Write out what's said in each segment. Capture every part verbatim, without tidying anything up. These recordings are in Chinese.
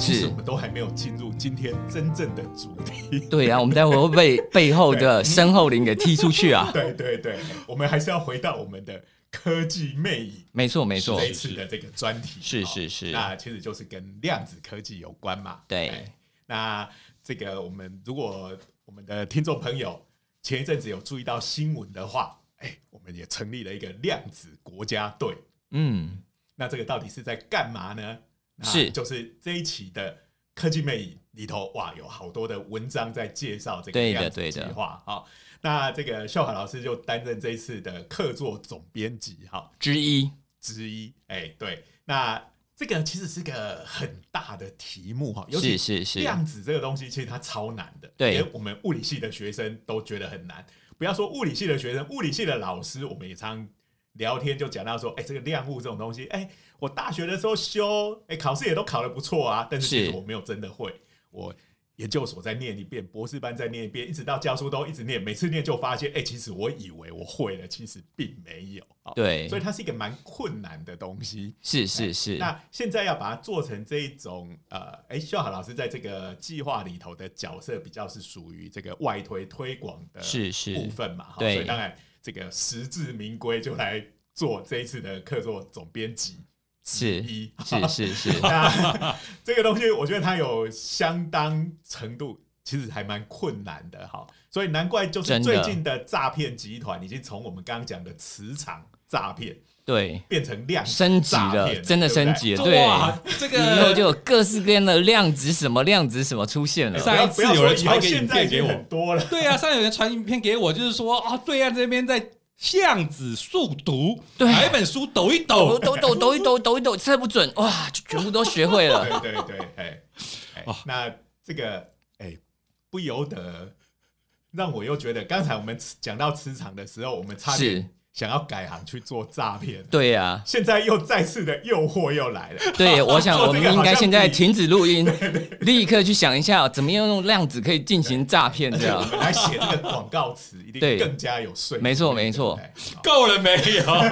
是我们都还没有进入今天真正的主题。对啊，我们待会会被背后的身后灵给踢出去啊。对对对，我们还是要回到我们的科技魅影，没错没错，这一次的这个专题是是是，那其实就是跟量子科技有关嘛。对，哎、那这个我们如果我们的听众朋友前一阵子有注意到新闻的话，哎，我们也成立了一个量子国家队。嗯，那这个到底是在干嘛呢？是，就是这一期的科技魅影里头，哇，有好多的文章在介绍这个量子计划。好、哦，那这个秀豪老师就担任这一次的客座总编辑，哈、哦，之一之一。哎，对，那这个其实是个很大的题目哈，尤其是量子这个东西，其实它超难的，对，连我们物理系的学生都觉得很难。不要说物理系的学生，物理系的老师，我们也常聊天就讲到说，哎、欸，这个量物这种东西，哎、欸，我大学的时候修，哎、欸，考试也都考得不错啊，但是其实我没有真的会。我研究所再念一遍，博士班再念一遍，一直到教书都一直念，每次念就发现，哎、欸，其实我以为我会了，其实并没有。对，所以它是一个蛮困难的东西。是是是、欸。那现在要把它做成这一种，呃，哎、欸，秀豪老师在这个计划里头的角色比较是属于这个外推推广的部分嘛，是是，所以当然。这个实至名归就来做这一次的客座总编辑之一，是是是是。那这个东西我觉得它有相当程度其实还蛮困难的，所以难怪就是最近的诈骗集团已经从我们刚刚讲的磁场诈骗对变成量子诈骗升级了，真的升级了，对，这个以后就有各式各样的量子什么量子什么出现了。上一次有人传给影片给我，很多了，对啊，上次有人传影片给我，就是说啊、哦，对啊，这边在量子速读，对，把一本书抖一抖，抖抖抖一抖，抖一抖，测不准，哇，全部都学会了。对对对，哎，哎哦、那这个哎，不由得让我又觉得，刚才我们讲到磁场的时候，我们差点。想要改行去做诈骗，对呀、啊，现在又再次的诱惑又来了。对，我想我们应该现在停止录音，對對對，立刻去想一下怎么样用量子可以进行诈骗。这样，我们来写这个广告词，一定更加有说服力。没错，没错，够了没有？好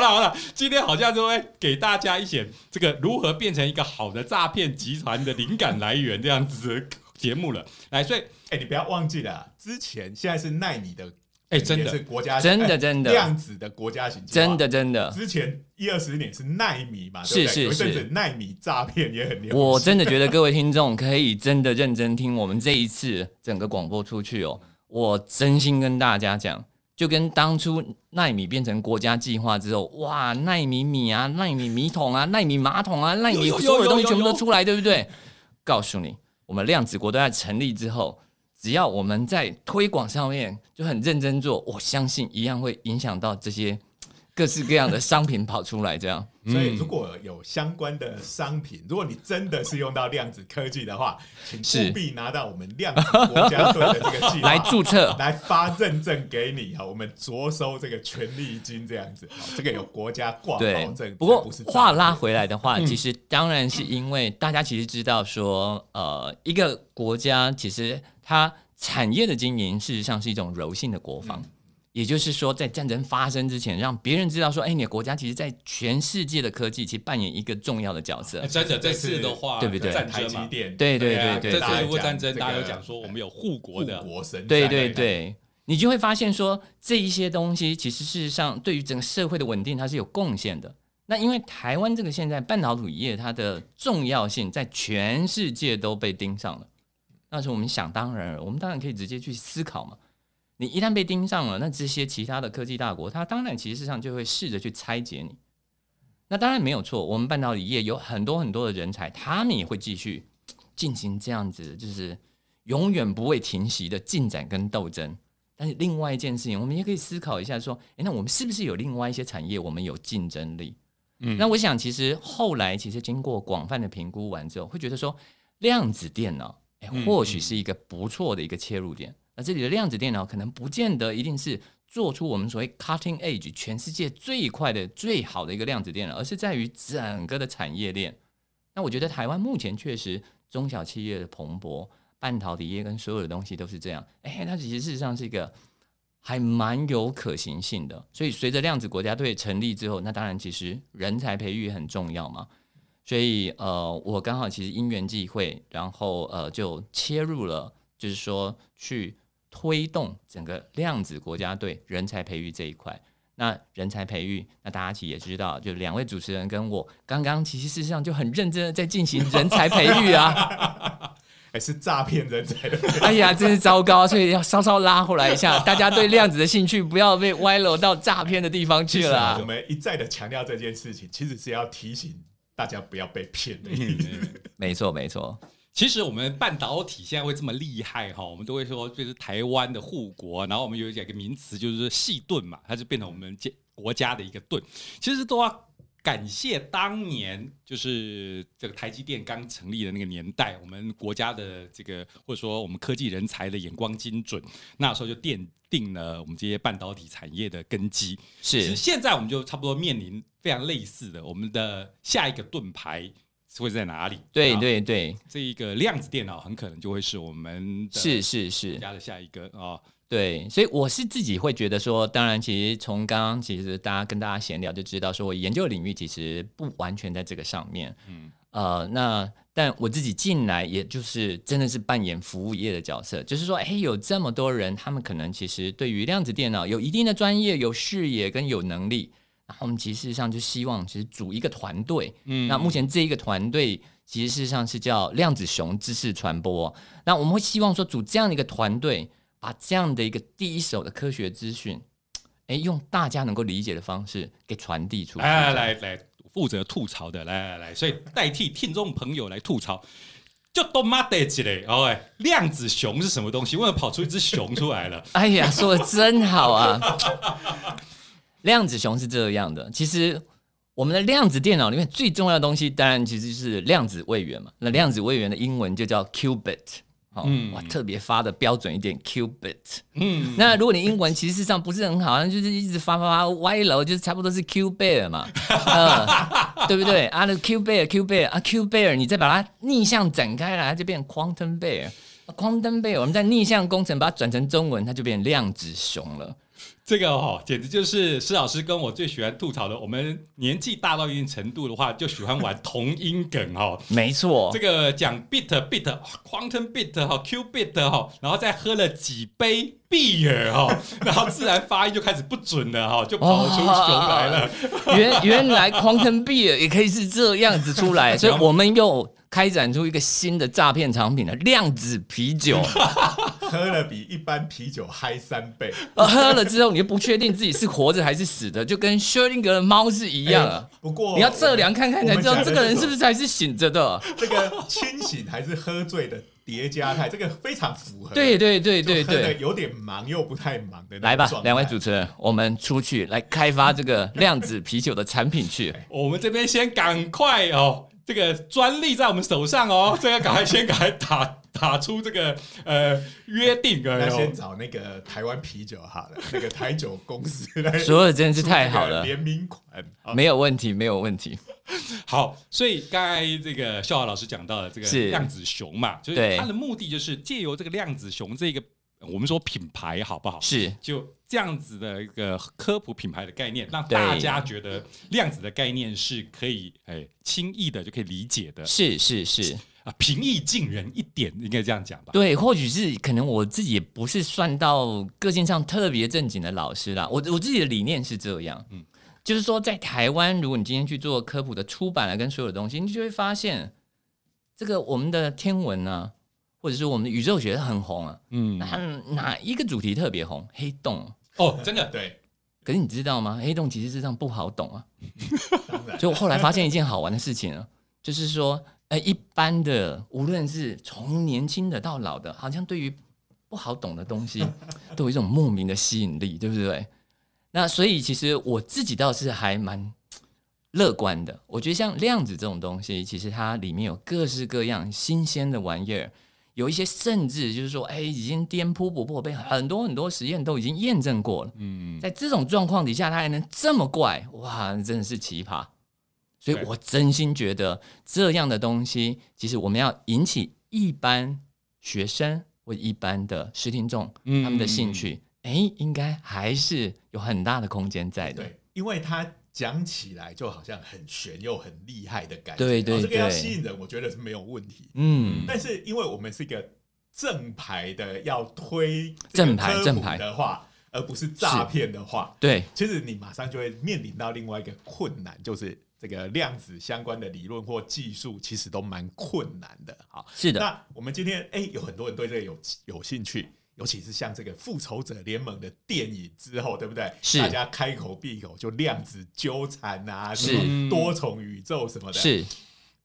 了好了，今天好像就会给大家一些这个如何变成一个好的诈骗集团的灵感来源这样子的节目了。来，所以哎、欸，你不要忘记了，之前现在是奈米的。哎、欸，真的是国家真的真的、欸、量子的国家型，真的真的。之前一二十年是奈米嘛，是是是，甚至奈米诈骗也很流行。我真的觉得各位听众可以真的认真听我们这一次整个广播出去哦，我真心跟大家讲，就跟当初奈米变成国家计划之后，哇，奈米米啊，奈米米桶啊，奈米马桶啊，奈米所有东西全部都出来，对不对？告诉你，我们量子国家成立之后。只要我们在推广上面就很认真做，我相信一样会影响到这些各式各样的商品跑出来这样。所以如果有相关的商品，如果你真的是用到量子科技的话，请务必拿到我们量子国家队的这个计划来注册，来发认证给你，我们着收这个权利金这样子。这个有国家挂保证。不过话拉回来的话，其实当然是因为大家其实知道说，呃，一个国家其实。它产业的经营事实上是一种柔性的国防、嗯、也就是说在战争发生之前让别人知道说、欸、你的国家其实在全世界的科技其实扮演一个重要的角色、欸、真的这次的话对不对，战台积电对对对对，这次如果战争大家有讲说我们有护国的护国神，对对对，你就会发现说这一些东西其实事实上对于整个社会的稳定它是有贡献的。那因为台湾这个现在半导体业它的重要性在全世界都被盯上了，那是我们想当然了，我们当然可以直接去思考嘛。你一旦被盯上了，那这些其他的科技大国，它当然其实上就会试着去拆解你。那当然没有错，我们半导体业有很多很多的人才，他们也会继续进行这样子，就是永远不会停息的进展跟斗争。但是另外一件事情，我们也可以思考一下说，诶，那我们是不是有另外一些产业，我们有竞争力？嗯，那我想其实后来其实经过广泛的评估完之后，会觉得说量子电脑或许是一个不错的一个切入点。那这里的量子电脑可能不见得一定是做出我们所谓 cutting edge 全世界最快的最好的一个量子电脑，而是在于整个的产业链。那我觉得台湾目前确实中小企业的蓬勃，半导体业跟所有的东西都是这样、欸、它其实事实上是一个还蛮有可行性的。所以随着量子国家队成立之后，那当然其实人才培育很重要嘛，所以呃，我刚好其实因缘际会，然后呃就切入了，就是说去推动整个量子国家队人才培育这一块。那人才培育，那大家其实也知道，就两位主持人跟我刚刚其实事实上就很认真的在进行人才培育啊。还是诈骗人才的。哎呀，真是糟糕，所以要稍稍拉回来一下，大家对量子的兴趣不要被歪楼到诈骗的地方去了、啊。我们一再的强调这件事情，其实是要提醒大家不要被骗的意思。嗯、没错，没错。其实我们半导体现在会这么厉害哈，我们都会说就是台湾的护国，然后我们有一个名词就是细盾嘛，它就变成我们国家的一个盾。其实都要感谢当年就是这个台积电刚成立的那个年代，我们国家的这个或者说我们科技人才的眼光精准，那时候就奠定了我们这些半导体产业的根基。是，其实现在我们就差不多面临非常类似的，我们的下一个盾牌会在哪里？对对对，这一个量子电脑很可能就会是我们的是是是国家的下一个啊。对，所以我是自己会觉得说，当然其实从刚刚其实大家跟大家闲聊就知道说，我研究领域其实不完全在这个上面，嗯呃那但我自己进来也就是真的是扮演服务业的角色，就是说哎有这么多人，他们可能其实对于量子电脑有一定的专业、有视野跟有能力，然后我们其实事实上就希望其实组一个团队，嗯那目前这一个团队其实事实上是叫量子熊知识传播，那我们会希望说组这样的一个团队，把这样的一个第一手的科学资讯，哎，用大家能够理解的方式给传递出来。来来来，负责吐槽的，来来来，所以代替听众朋友来吐槽，就都妈得起嘞！哦哎，量子熊是什么东西？为什么跑出一只熊出来了？哎呀，说的真好啊！量子熊是这样的，其实我们的量子电脑里面最重要的东西，当然其实就是量子位元嘛。那量子位元的英文就叫 Qubit。哦嗯、我特别发的标准一点 Qubit、嗯、那如果你英文其实事实上不是很好，那就是一直发发发歪楼，就是差不多是 Q Bear 嘛、呃、对不对啊 Q Bear Q Bear、啊、Q Bear 你再把它逆向展开来，它就变 Quantum Bear、啊、Quantum Bear 我们在逆向工程把它转成中文，它就变量子熊了。这个、哦、简直就是施老师跟我最喜欢吐槽的，我们年纪大到一定程度的话就喜欢玩同音梗、哦、没错，这个讲 bit bit、哦、quantum bit、哦、qubit、哦、然后再喝了几杯碧尔、哦、然后自然发音就开始不准了、哦、就跑出熊来了、哦、原, 原来 quantum beer 也可以是这样子出来所以我们又开展出一个新的诈骗产品了，量子啤酒喝了比一般啤酒嗨三倍喝了之后你就不确定自己是活着还是死的，就跟薛定谔的猫是一样、欸、不过你要测量看看才知道这个人是不是还是醒着的，这个清醒还是喝醉的叠加态，这个非常符合，对对对对对，有点忙又不太忙的。来吧，两位主持人，我们出去来开发这个量子啤酒的产品去我们这边先赶快哦，这个专利在我们手上哦，这个赶快先赶快打打出这个呃约定。那先找那个台湾啤酒好了，那个台酒公司来，所有真的是太好了，联名款没有问题，没有问题。好，所以刚才这个孝豪老师讲到了这个量子熊嘛，是就是他的目的就是借由这个量子熊这个我们说品牌好不好？是就这样子的一个科普品牌的概念，让大家觉得量子的概念是可以哎轻易的就可以理解的，是是是啊，平易近人一点，应该这样讲吧？对，或许是可能我自己也不是算到个性上特别正经的老师啦，我我自己的理念是这样，嗯。就是说在台湾如果你今天去做科普的出版啊，跟所有的东西你就会发现这个我们的天文啊或者是我们的宇宙学很红啊，嗯，哪哪一个主题特别红？黑洞哦，真的对。可是你知道吗？黑洞其实事实上不好懂啊。所以我后来发现一件好玩的事情啊，就是说呃一般的无论是从年轻的到老的，好像对于不好懂的东西都有一种莫名的吸引力，对不对？那所以其实我自己倒是还蛮乐观的，我觉得像量子这种东西其实它里面有各式各样新鲜的玩意儿，有一些甚至就是说哎，已经颠扑不破，被很多很多实验都已经验证过了，嗯，在这种状况底下它还能这么怪，哇，真的是奇葩。所以我真心觉得这样的东西其实我们要引起一般学生或一般的视听众他们的兴趣，嗯，哎，应该还是有很大的空间在的。对，因为它讲起来就好像很玄又很厉害的感觉，对对对，这个要吸引人我觉得是没有问题，嗯，但是因为我们是一个正牌的要推正牌正牌的话，而不是诈骗的话，对，其实你马上就会面临到另外一个困难，就是这个量子相关的理论或技术其实都蛮困难的。好，是的，那我们今天、欸、有很多人对这个 有, 有兴趣，尤其是像这个复仇者联盟的电影之后，对不对？是，大家开口闭口就量子纠缠啊，什么多重宇宙什么的。是，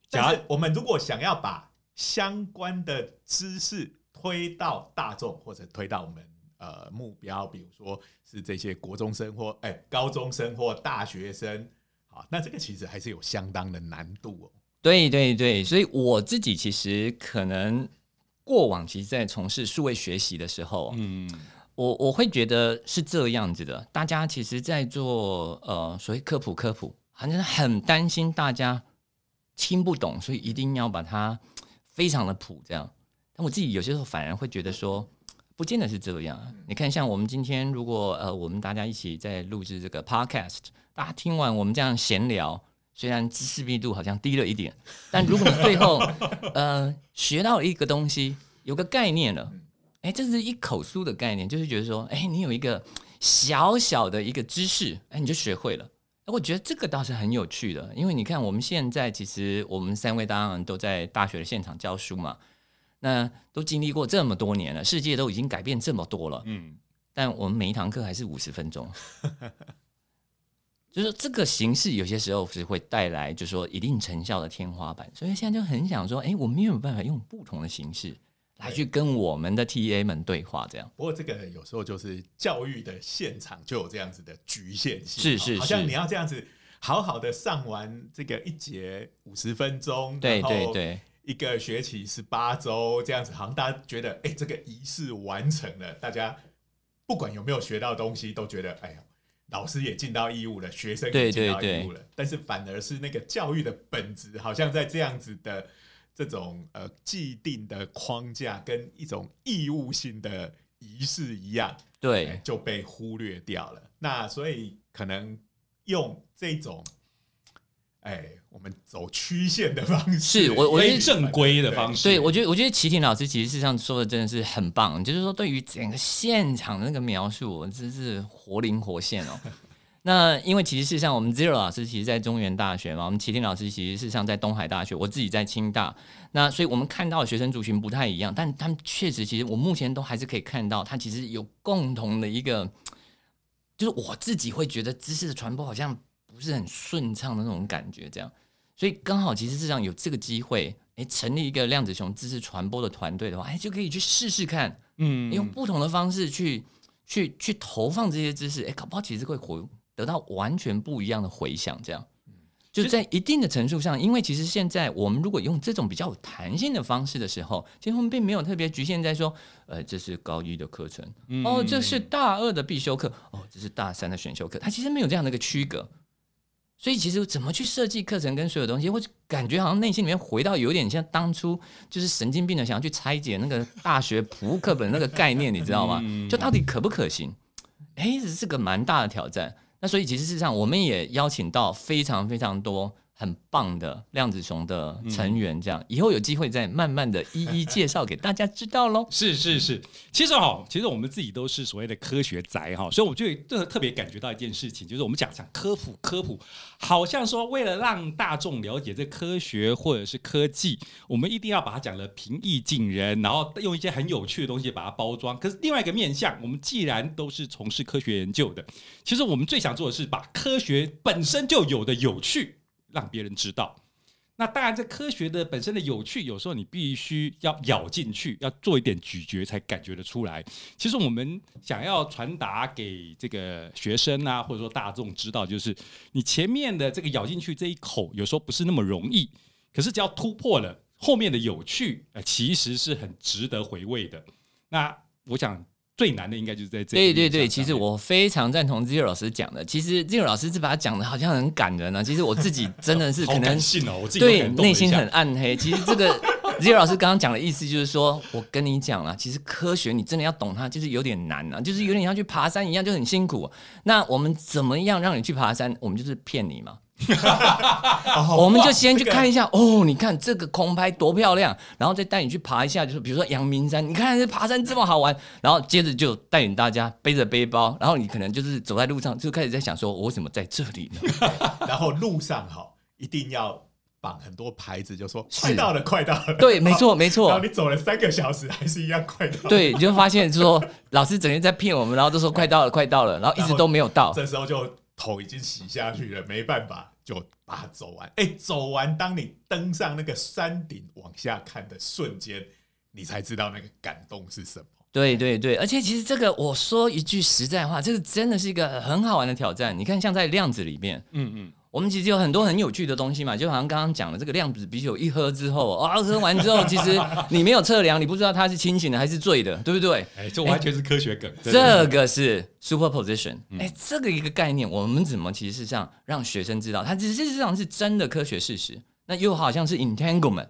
但是我们如果想要把相关的知识推到大众，或者推到我们呃目标，比如说是这些国中生或、欸、高中生或大学生，好，那这个其实还是有相当的难度哦。对对对，所以我自己其实可能过往其实在从事数位学习的时候，嗯，我我会觉得是这样子的，大家其实在做呃所谓科普科普，好像很担心大家听不懂，所以一定要把它非常的普这样。但我自己有些时候反而会觉得说，不见得是这样。你看，像我们今天如果呃，我们大家一起在录制这个 podcast， 大家听完我们这样闲聊，虽然知识密度好像低了一点，但如果你最后呃学到一个东西，有个概念了，哎，这是一口酥的概念，就是觉得说，哎，你有一个小小的一个知识，哎，你就学会了。我觉得这个倒是很有趣的，因为你看我们现在其实我们三位当然都在大学的现场教书嘛。那都经历过这么多年了，世界都已经改变这么多了，嗯，但我们每一堂课还是五十分钟，就是这个形式有些时候是会带来，就是说一定成效的天花板，所以现在就很想说，哎，我们有没有办法用不同的形式来去跟我们的 T A 们对话这样？不过这个有时候就是教育的现场就有这样子的局限性，是是是，好像你要这样子好好的上完这个一节五十分钟，对对对。一个学期十八周这样子，好像大家觉得，哎、欸，这个仪式完成了，大家不管有没有学到东西，都觉得，哎呀，老师也尽到义务了，学生也尽到义务了。对对对，但是反而是那个教育的本质，好像在这样子的这种呃既定的框架跟一种义务性的仪式一样，对、欸，就被忽略掉了。那所以可能用这种。哎，我们走曲线的方式，是我我觉得正规的方式。对，我觉得我觉得齐婷老师其实事实上说的真的是很棒，就是说对于整个现场的那个描述，我真是活灵活现哦。那因为其实事实上我们 Zero 老师其实在中原大学嘛，我们齐婷老师其实事实上在东海大学，我自己在清大，那所以我们看到的学生族群不太一样，但他们确实其实我目前都还是可以看到，他其实有共同的一个，就是我自己会觉得知识的传播好像。不是很顺畅的那种感觉，这样，所以刚好其实事实上有这个机会，哎，成立一个量子熊知识传播的团队的话，哎，就可以去试试看，嗯，用不同的方式去去去投放这些知识，哎，搞不好其实会回得到完全不一样的回响，这样，就在一定的程度上，因为其实现在我们如果用这种比较有弹性的方式的时候，其实我们并没有特别局限在说，呃，这是高一的课程，嗯、哦，这是大二的必修课，哦，这是大三的选修课，它其实没有这样的一个区隔。所以其实怎么去设计课程跟所有东西，我感觉好像内心里面回到有点像当初就是神经病的想要去拆解那个大学普课本那个概念，你知道吗？就到底可不可行？哎，这是个蛮大的挑战。那所以其实事实上我们也邀请到非常非常多很棒的量子熊的成员，这样以后有机会再慢慢的一一介绍给大家知道咯。是是是，其实哈，其实我们自己都是所谓的科学宅哈，所以我就特别感觉到一件事情，就是我们讲讲科普科普，好像说为了让大众了解这科学或者是科技，我们一定要把它讲得平易近人，然后用一些很有趣的东西把它包装。可是另外一个面向，我们既然都是从事科学研究的，其实我们最想做的是把科学本身就有的有趣。让别人知道，那当然这科学的本身的有趣，有时候你必须要咬进去，要做一点咀嚼才感觉得出来。其实我们想要传达给这个学生啊，或者说大众知道，就是你前面的这个咬进去这一口，有时候不是那么容易，可是只要突破了，后面的有趣、呃、其实是很值得回味的。那我想最难的应该就是在这里。对对对，其实我非常赞同 Zero 老师讲的。其实 Zero 老师是把他讲的好像很感人啊，其实我自己真的是可能，好感性哦，我自己都感动了一下。对，内心很暗黑。其实这个 Z 老师刚刚讲的意思就是说，我跟你讲啦，其实科学你真的要懂它，就是有点难啊，就是有点像去爬山一样，就很辛苦啊。那我们怎么样让你去爬山？我们就是骗你嘛。我们就先去看一下、這個、哦，你看这个空拍多漂亮，然后再带你去爬一下，就是比如说阳明山，你看这爬山这么好玩，然后接着就带领大家背着背包，然后你可能就是走在路上就开始在想说，我为什么在这里呢？然后路上好一定要绑很多牌子，就说快到了，快到了。对，没错，没错。然后你走了三个小时，还是一样快到了。对，你就发现说老师整天在骗我们，然后都说快到了，快到了，然后一直都没有到。这时候就头已经洗下去了，没办法，就把它走完。哎、欸，走完，当你登上那个山顶往下看的瞬间，你才知道那个感动是什么。对对对，而且其实这个我说一句实在话，这个真的是一个很好玩的挑战。你看，像在量子里面，嗯嗯。我们其实有很多很有趣的东西嘛，就好像刚刚讲的这个量子啤酒一喝之后，啊、哦，喝完之后其实你没有测量，你不知道它是清醒的还是醉的，对不对？哎、欸，这完全是科学梗。欸、这个是 superposition， 哎、欸，这个一个概念，我们怎么其实上让学生知道，它其实事实上是真的科学事实，那又好像是 entanglement。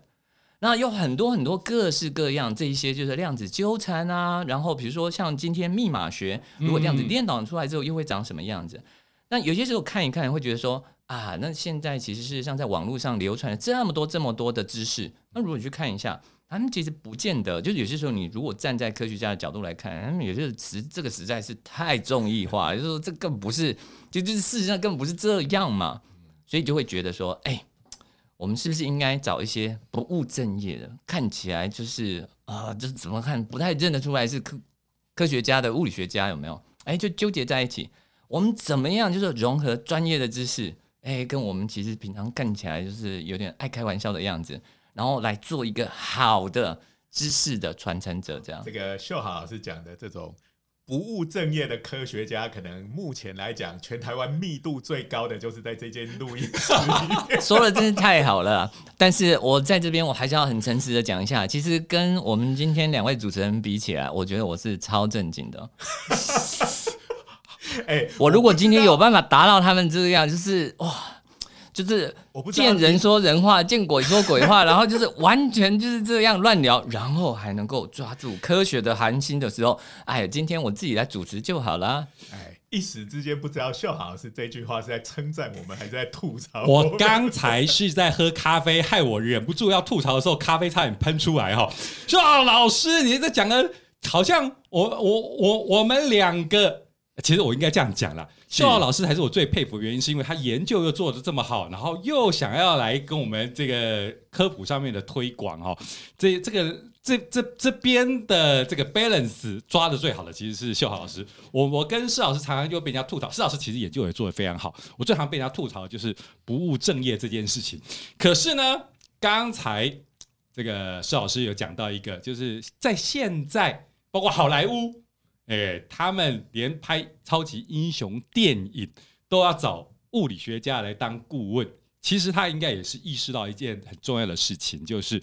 那有很多很多各式各样这一些就是量子纠缠啊，然后比如说像今天密码学，如果量子电脑出来之后又会长什么样子？嗯、那有些时候看一看会觉得说。啊，那现在其实事实上在网络上流传了这么多这么多的知识，那如果你去看一下，他们其实不见得，就是有些时候你如果站在科学家的角度来看，他们有些词这个实在是太综艺化，就是说这更不是，就就是事实上更不是这样嘛，所以就会觉得说，哎、欸，我们是不是应该找一些不务正业的，看起来就是啊、呃，就是怎么看不太认得出来是科科学家的物理学家有没有？哎、欸，就纠结在一起，我们怎么样就是融合专业的知识。哎，跟我们其实平常看起来就是有点爱开玩笑的样子，然后来做一个好的知识的传承者，这样。这个秀豪老师讲的这种不务正业的科学家，可能目前来讲，全台湾密度最高的就是在这间录音室里面。说的真是太好了，但是我在这边我还是要很诚实的讲一下，其实跟我们今天两位主持人比起来，我觉得我是超正经的。欸、我如果今天有办法达到他们这样，就是哇，就是见人说人话，见鬼说鬼话，然后就是完全就是这样乱聊，然后还能够抓住科学的寒心的时候，哎，今天我自己来主持就好啦。哎，一时之间不知道秀豪是这句话是在称赞我们，还是在吐槽我们。我刚才是在喝咖啡，害我忍不住要吐槽的时候，咖啡差点喷出来哈。秀豪老师，你在讲的，好像我我我我们两个。其实我应该这样讲啦，秀豪老师还是我最佩服的原因，是因为他研究又做得这么好，然后又想要来跟我们这个科普上面的推广哦，这这个这这这边的这个 balance 抓得最好的其实是秀豪老师。我我跟施老师常常就被人家吐槽，施老师其实研究也做得非常好，我最常被人家吐槽就是不务正业这件事情。可是呢，刚才这个施老师有讲到一个，就是在现在包括好莱坞。欸、他们连拍超级英雄电影都要找物理学家来当顾问，其实他应该也是意识到一件很重要的事情，就是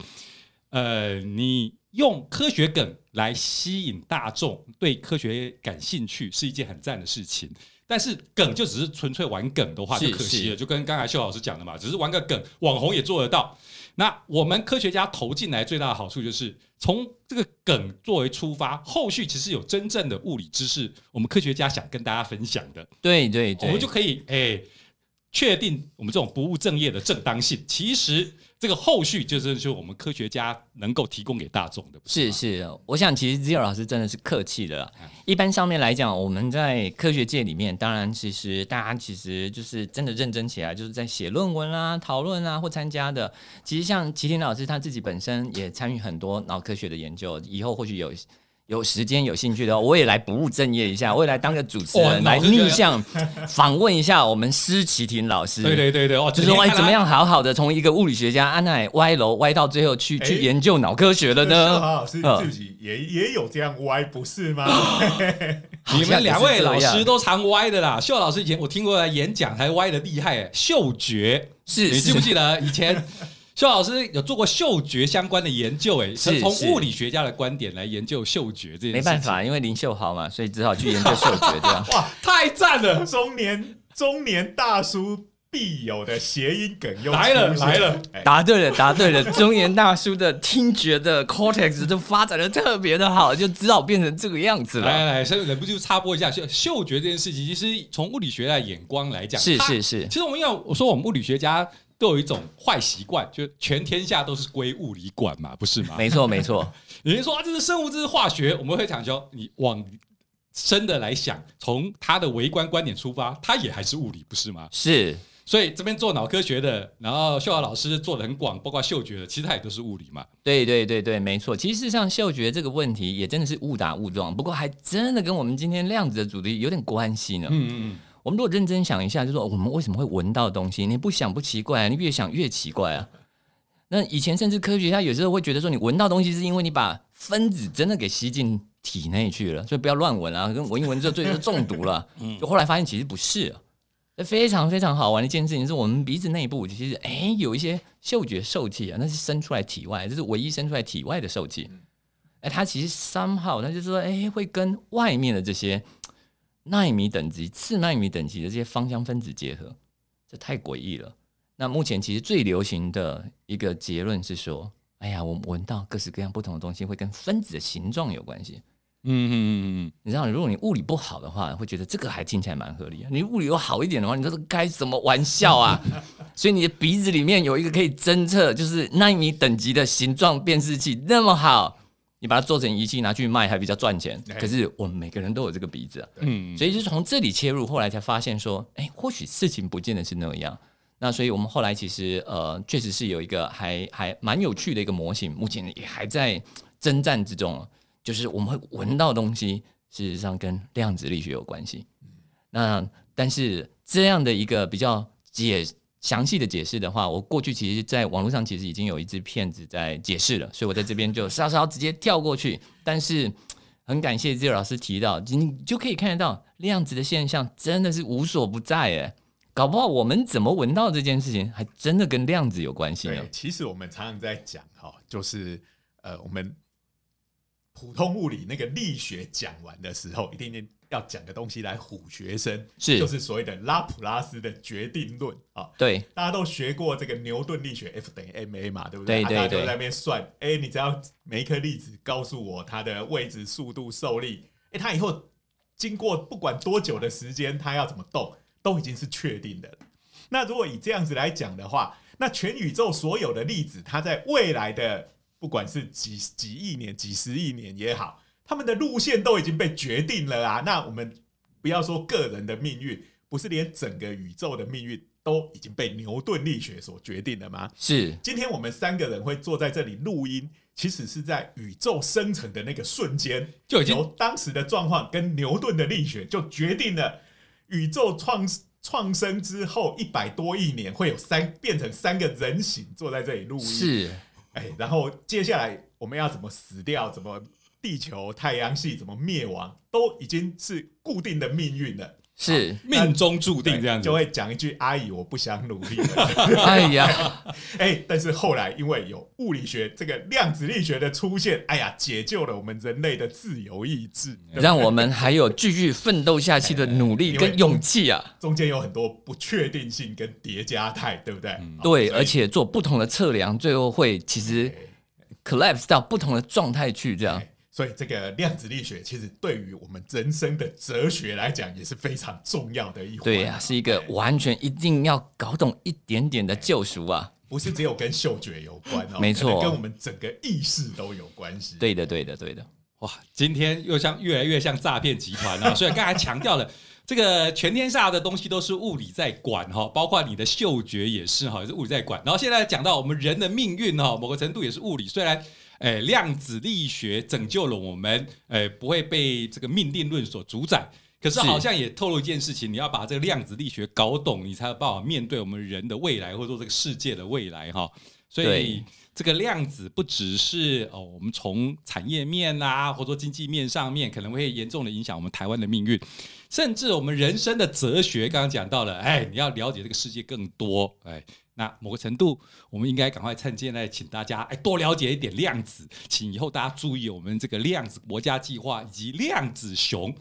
呃，你用科学梗来吸引大众对科学感兴趣是一件很赞的事情，但是梗就只是纯粹玩梗的话就可惜了，是是就跟刚才秀老师讲的嘛，只是玩个梗，网红也做得到。那我们科学家投进来最大的好处就是从这个梗作为出发，后续其实有真正的物理知识，我们科学家想跟大家分享的，对对对，我们就可以哎确定我们这种不务正业的正当性。其实这个后续就是就是我们科学家能够提供给大众的，是是。我想其实 Zero 老师真的是客气的啦。一般上面来讲，我们在科学界里面，当然其实大家其实就是真的认真起来，就是在写论文啊、讨论啊或参加的。其实像齐婷老师他自己本身也参与很多脑科学的研究，以后或许有。有时间有兴趣的话，我也来不务正业一下，我也来当个主持人，哦、来逆向访问一下我们施奇廷老师。对对对对，哦，就是万一怎么样好好的从一个物理学家安奈、啊、歪楼歪到最后去、欸、去研究脑科学了呢？秀豪老师自己也、嗯、也有这样歪，不是吗？你们两位老师都常歪的啦。秀老师以前我听过演讲还歪的厉害、欸，嗅觉是，你记不记得以前？秀老师有做过嗅觉相关的研究，哎，是从物理学家的观点来研究嗅觉这件事情。没办法，因为林秀豪嘛，所以只好去研究嗅觉，对吧？哇，太赞了！中年中年大叔。必有的谐音梗又来了来了，答对了答对了，中年大叔的听觉的 cortex 都发展的特别的好，就只好变成这个样子了。来来来，忍不住插播一下，嗅觉这件事情，其实从物理学的眼光来讲，是是是，其实我们要说我们物理学家都有一种坏习惯，就全天下都是归物理管嘛，不是吗？没错没错，有人说、啊、这是生物，这是化学，我们会讲说你往深的来想，从他的微观观点出发，他也还是物理，不是吗？是。所以这边做脑科学的，然后秀豪老师做的很广，包括嗅觉的，其实它也都是物理嘛。对对对对，没错。其实事实上，嗅觉这个问题也真的是误打误撞，不过还真的跟我们今天量子的主题有点关系呢。嗯嗯嗯。我们如果认真想一下，就说我们为什么会闻到东西？你不想不奇怪、啊，你越想越奇怪啊。那以前甚至科学家有时候会觉得说，你闻到东西是因为你把分子真的给吸进体内去了，所以不要乱闻啊，跟闻一闻之后最后就中毒了。就后来发现其实不是、啊。非常非常好玩的一件事情是我们鼻子内部其实、欸、有一些嗅觉受器、啊、那是伸出来体外，这是唯一伸出来体外的受器、欸、它其实 somehow 它就是说、欸、会跟外面的这些奈米等级次奈米等级的这些芳香分子结合，这太诡异了。那目前其实最流行的一个结论是说，哎呀，我们闻到各式各样不同的东西会跟分子的形状有关系。嗯嗯嗯嗯，你知道，如果你物理不好的话，会觉得这个还听起来蛮合理、啊。你物理有好一点的话，你这是开什么玩笑啊？所以你的鼻子里面有一个可以侦测就是奈米等级的形状辨识器，那么好，你把它做成仪器拿去卖还比较赚钱。可是我们每个人都有这个鼻子、啊，嗯，所以就从这里切入，后来才发现说，哎、欸，或许事情不见得是那样。那所以我们后来其实呃，确实是有一个还还蛮有趣的一个模型，目前也还在征战之中。就是我们会闻到东西，事实上跟量子力学有关系。那但是这样的一个比较解详细的解释的话，我过去其实在网络上其实已经有一支片子在解释了，所以我在这边就稍稍直接跳过去。但是很感谢 Zero 老师提到，你就可以看得到量子的现象真的是无所不在耶，搞不好我们怎么闻到这件事情，还真的跟量子有关系呢。对，其实我们常常在讲就是、呃、我们普通物理那个力学讲完的时候，一定一定要讲个东西来唬学生，是就是所谓的拉普拉斯的决定论啊。对，大家都学过这个牛顿力学 F 等于 ma 嘛，对不对？对对对，啊、大家都在那边算，哎、欸，你只要每一颗粒子告诉我它的位置、速度、受力，哎、欸，它以后经过不管多久的时间，它要怎么动，都已经是确定的了。那如果以这样子来讲的话，那全宇宙所有的粒子，它在未来的不管是 幾, 几亿年几十亿年也好，他们的路线都已经被决定了啊。那我们不要说个人的命运，不是连整个宇宙的命运都已经被牛顿力学所决定了吗？是。今天我们三个人会坐在这里录音，其实是在宇宙生成的那个瞬间，就已经由当时的状况跟牛顿的力学就决定了宇宙创创生之后一百多亿年会有三变成三个人形坐在这里录音。是。哎、然后接下来我们要怎么死掉，怎么地球太阳系怎么灭亡，都已经是固定的命运了，是、啊、命中注定这样子，就会讲一句阿姨我不想努力了哎呀哎，但是后来因为有物理学这个量子力学的出现，哎呀，解救了我们人类的自由意志，让我们还有继续奋斗下去的努力跟勇气啊、哎、中间有很多不确定性跟叠加态，对不对、嗯、对，而且做不同的测量，最后会其实 collapse 到不同的状态去这样、哎，所以这个量子力学其实对于我们人生的哲学来讲也是非常重要的一环。对啊，是一个完全一定要搞懂一点点的救赎啊！不是只有跟嗅觉有关哦，没错，跟我们整个意识都有关系。对的，对的，对的。哇，今天又像越来越像诈骗集团了、啊。所以刚才强调了，这个全天下的东西都是物理在管哈，包括你的嗅觉也是哈，也是物理在管。然后现在讲到我们人的命运哈，某个程度也是物理，虽然。哎、量子力学拯救了我们、哎、不会被这个命定论所主宰，可是好像也透露一件事情，你要把这个量子力学搞懂，你才有办法面对我们人的未来，或者说这个世界的未来哈。所以这个量子不只是、哦、我们从产业面啊，或者说经济面上面可能会严重的影响我们台湾的命运，甚至我们人生的哲学刚刚讲到了，哎，你要了解这个世界更多，哎，那某个程度我们应该赶快趁现在请大家、哎、多了解一点量子，请以后大家注意我们这个量子国家计划以及量子熊、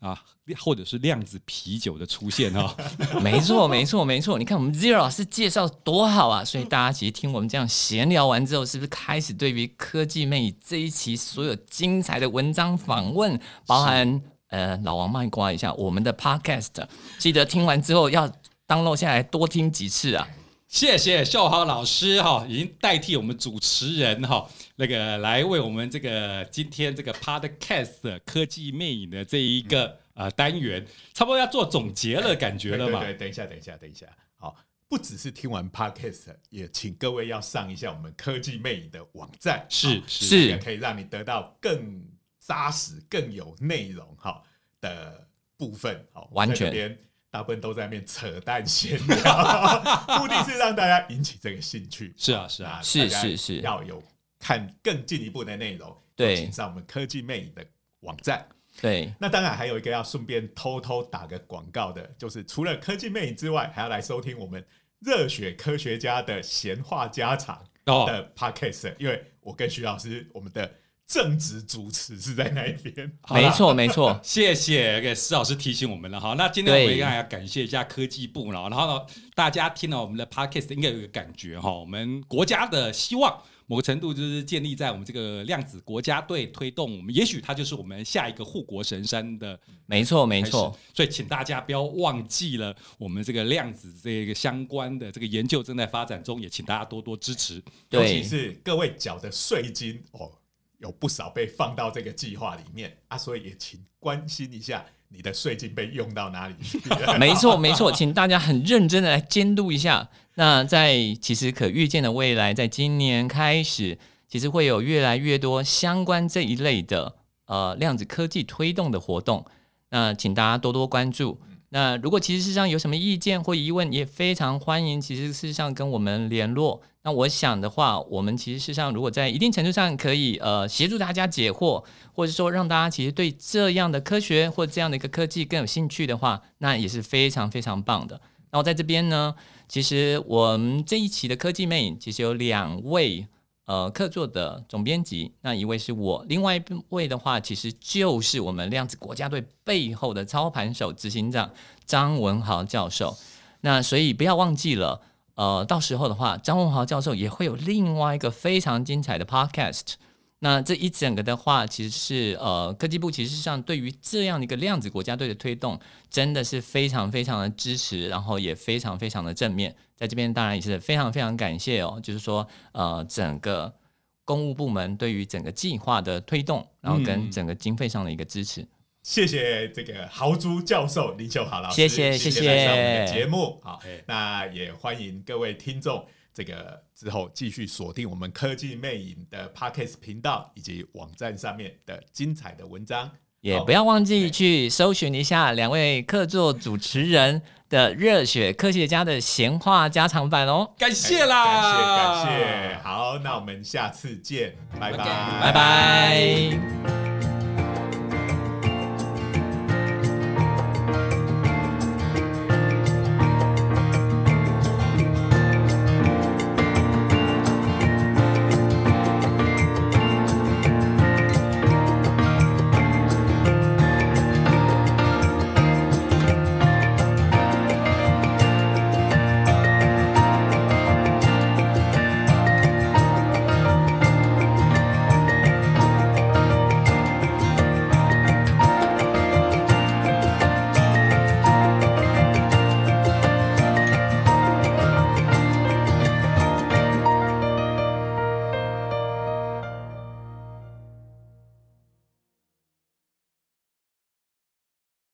啊，或者是量子啤酒的出现啊、哦。没错，没错，没错。你看我们 Zero 老师介绍多好啊，所以大家其实听我们这样闲聊完之后，是不是开始对于科技魅瘾这一期所有精彩的文章访问，包含呃老王卖瓜一下我们的 Podcast， 记得听完之后要 download 下来多听几次啊。谢谢秀豪老师哈，已经代替我们主持人哈，那个来为我们这个今天这个 Podcast 科技魅瘾的这一个呃单元，差不多要做总结了，感觉了嘛？对，等一下，等一下，等一下，好，不只是听完 Podcast， 也请各位要上一下我们科技魅瘾的网站，是是，也可以让你得到更扎实、更有内容哈的部分，好，完全。大部分都在那边扯淡闲聊，目的是让大家引起这个兴趣。是啊，是啊，是是是，要有看更进一步的内容，对，请上我们科技魅瘾的网站。对，那当然还有一个要顺便偷偷打个广告的，就是除了科技魅瘾之外，还要来收听我们热血科学家的闲话家常的 podcast，、哦、因为我跟徐老师，我们的。正直主持是在那一边，没错没错，谢谢给施老师提醒我们了哈。那今天我们要感谢一下科技部了，然后大家听了我们的 podcast 应该有一个感觉哈，我们国家的希望某个程度就是建立在我们这个量子国家队推动，我们也许它就是我们下一个护国神山的，没错没错。所以请大家不要忘记了，我们这个量子这个相关的这个研究正在发展中，也请大家多多支持，尤其是各位缴的税金哦。有不少被放到这个计划里面啊，所以也请关心一下你的税金被用到哪里去。没错没错，请大家很认真的来监督一下。那在其实可预见的未来，在今年开始，其实会有越来越多相关这一类的呃量子科技推动的活动。那请大家多多关注。那如果其实事实上有什么意见或疑问，也非常欢迎其实事实上跟我们联络。那我想的话，我们其实事实上如果在一定程度上可以呃协助大家解惑，或者说让大家其实对这样的科学或这样的一个科技更有兴趣的话，那也是非常非常棒的。那我在这边呢，其实我们这一期的科技魅瘾其实有两位呃客座的总编辑，那一位是我，另外一位的话其实就是我们量子国家队背后的操盘手执行长张文豪教授。那所以不要忘记了呃到时候的话，张文豪教授也会有另外一个非常精彩的 podcast。 那这一整个的话其实是呃科技部其实上对于这样一个量子国家队的推动真的是非常非常的支持，然后也非常非常的正面。在这边当然也是非常非常感谢哦，就是说呃整个公务部门对于整个计划的推动，然后跟整个经费上的一个支持。嗯、谢谢这个豪猪教授林秀豪老师，谢谢谢谢来上我们的节目。好，那也欢迎各位听众这个之后继续锁定我们科技魅瘾的 Podcast 频道以及网站上面的精彩的文章。也不要忘记去搜寻一下两位客座主持人的热血科学家的闲话家常版哦，感谢啦，感谢感谢，好，那我们下次见，拜拜，拜拜。